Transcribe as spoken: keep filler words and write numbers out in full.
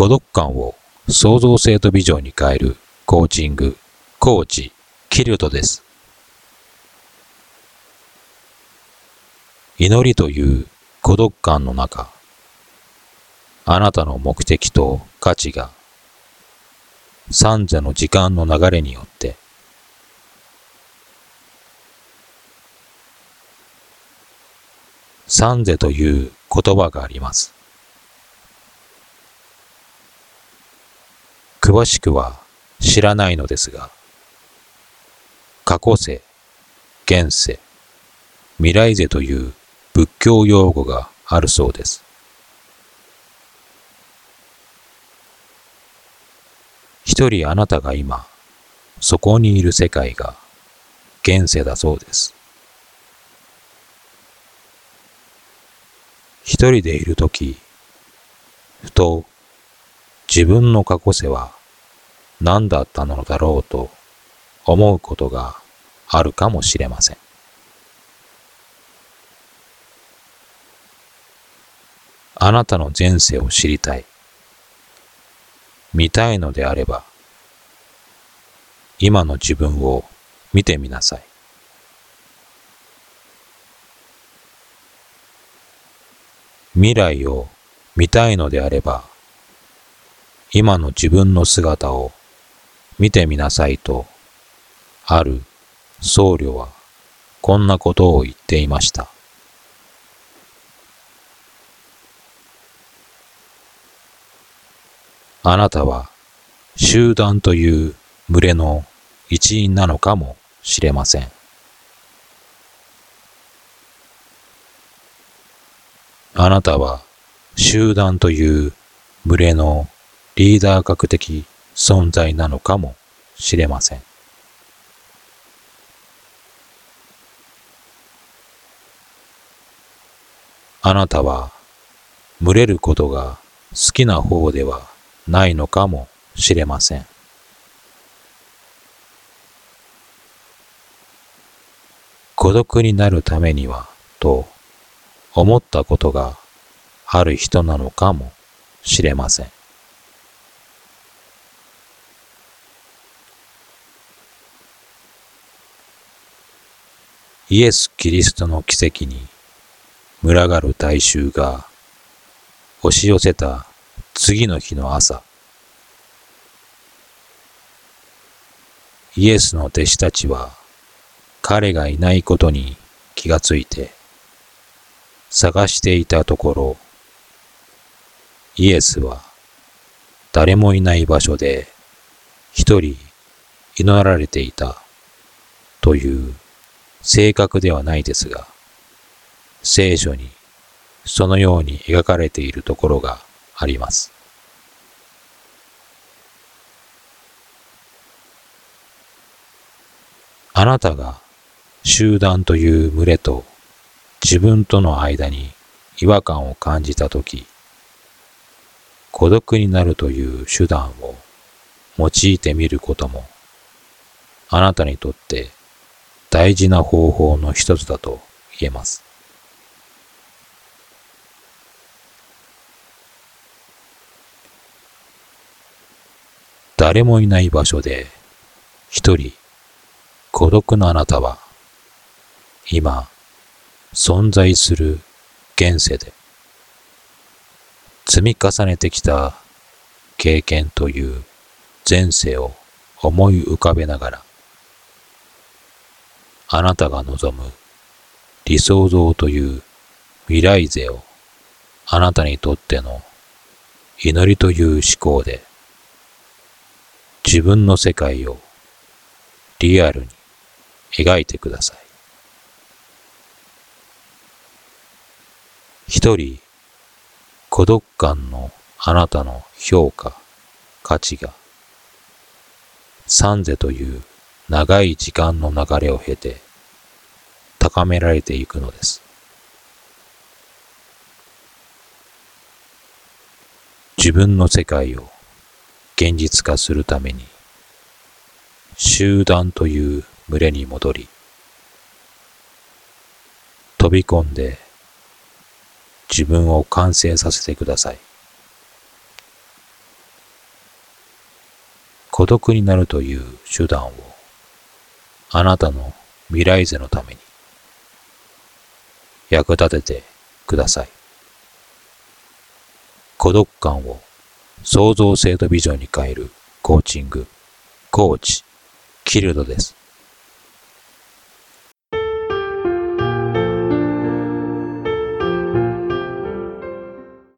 孤独感を創造性とビジョンに変えるコーチング、コーチ、キルトです。祈りという孤独感の中、あなたの目的と価値が三者の時間の流れによって三者という言葉があります。詳しくは知らないのですが、過去世、現世、未来世という仏教用語があるそうです。一人あなたが今、そこにいる世界が現世だそうです。一人でいるとき、ふと自分の過去世は何だったのだろうと思うことがあるかもしれません。あなたの前世を知りたい、見たいのであれば、今の自分を見てみなさい。未来を見たいのであれば、今の自分の姿を見てみなさいと、ある僧侶はこんなことを言っていました。あなたは集団という群れの一員なのかもしれません。あなたは集団という群れのリーダー格的存在なのかもしれません。あなたは群れることが好きな方ではないのかもしれません。孤独になるためにはと思ったことがある人なのかもしれません。イエス・キリストの奇跡に群がる大衆が押し寄せた次の日の朝、イエスの弟子たちは彼がいないことに気がついて探していたところ、イエスは誰もいない場所で一人祈られていたという正確ではないですが、聖書にそのように描かれているところがあります。あなたが集団という群れと自分との間に違和感を感じたとき、孤独になるという手段を用いてみることも、あなたにとって大事な方法の一つだと言えます。誰もいない場所で一人孤独なあなたは今存在する現世で積み重ねてきた経験という前世を思い浮かべながら、あなたが望む理想像という未来世をあなたにとっての祈りという思考で自分の世界をリアルに描いてください。一人孤独感のあなたの評価、価値が三世という長い時間の流れを経て高められていくのです。自分の世界を現実化するために集団という群れに戻り、飛び込んで自分を完成させてください。孤独になるという手段を、あなたの未来図のために役立ててください。孤独感を創造性とビジョンに変えるコーチング、コーチ、キルドです。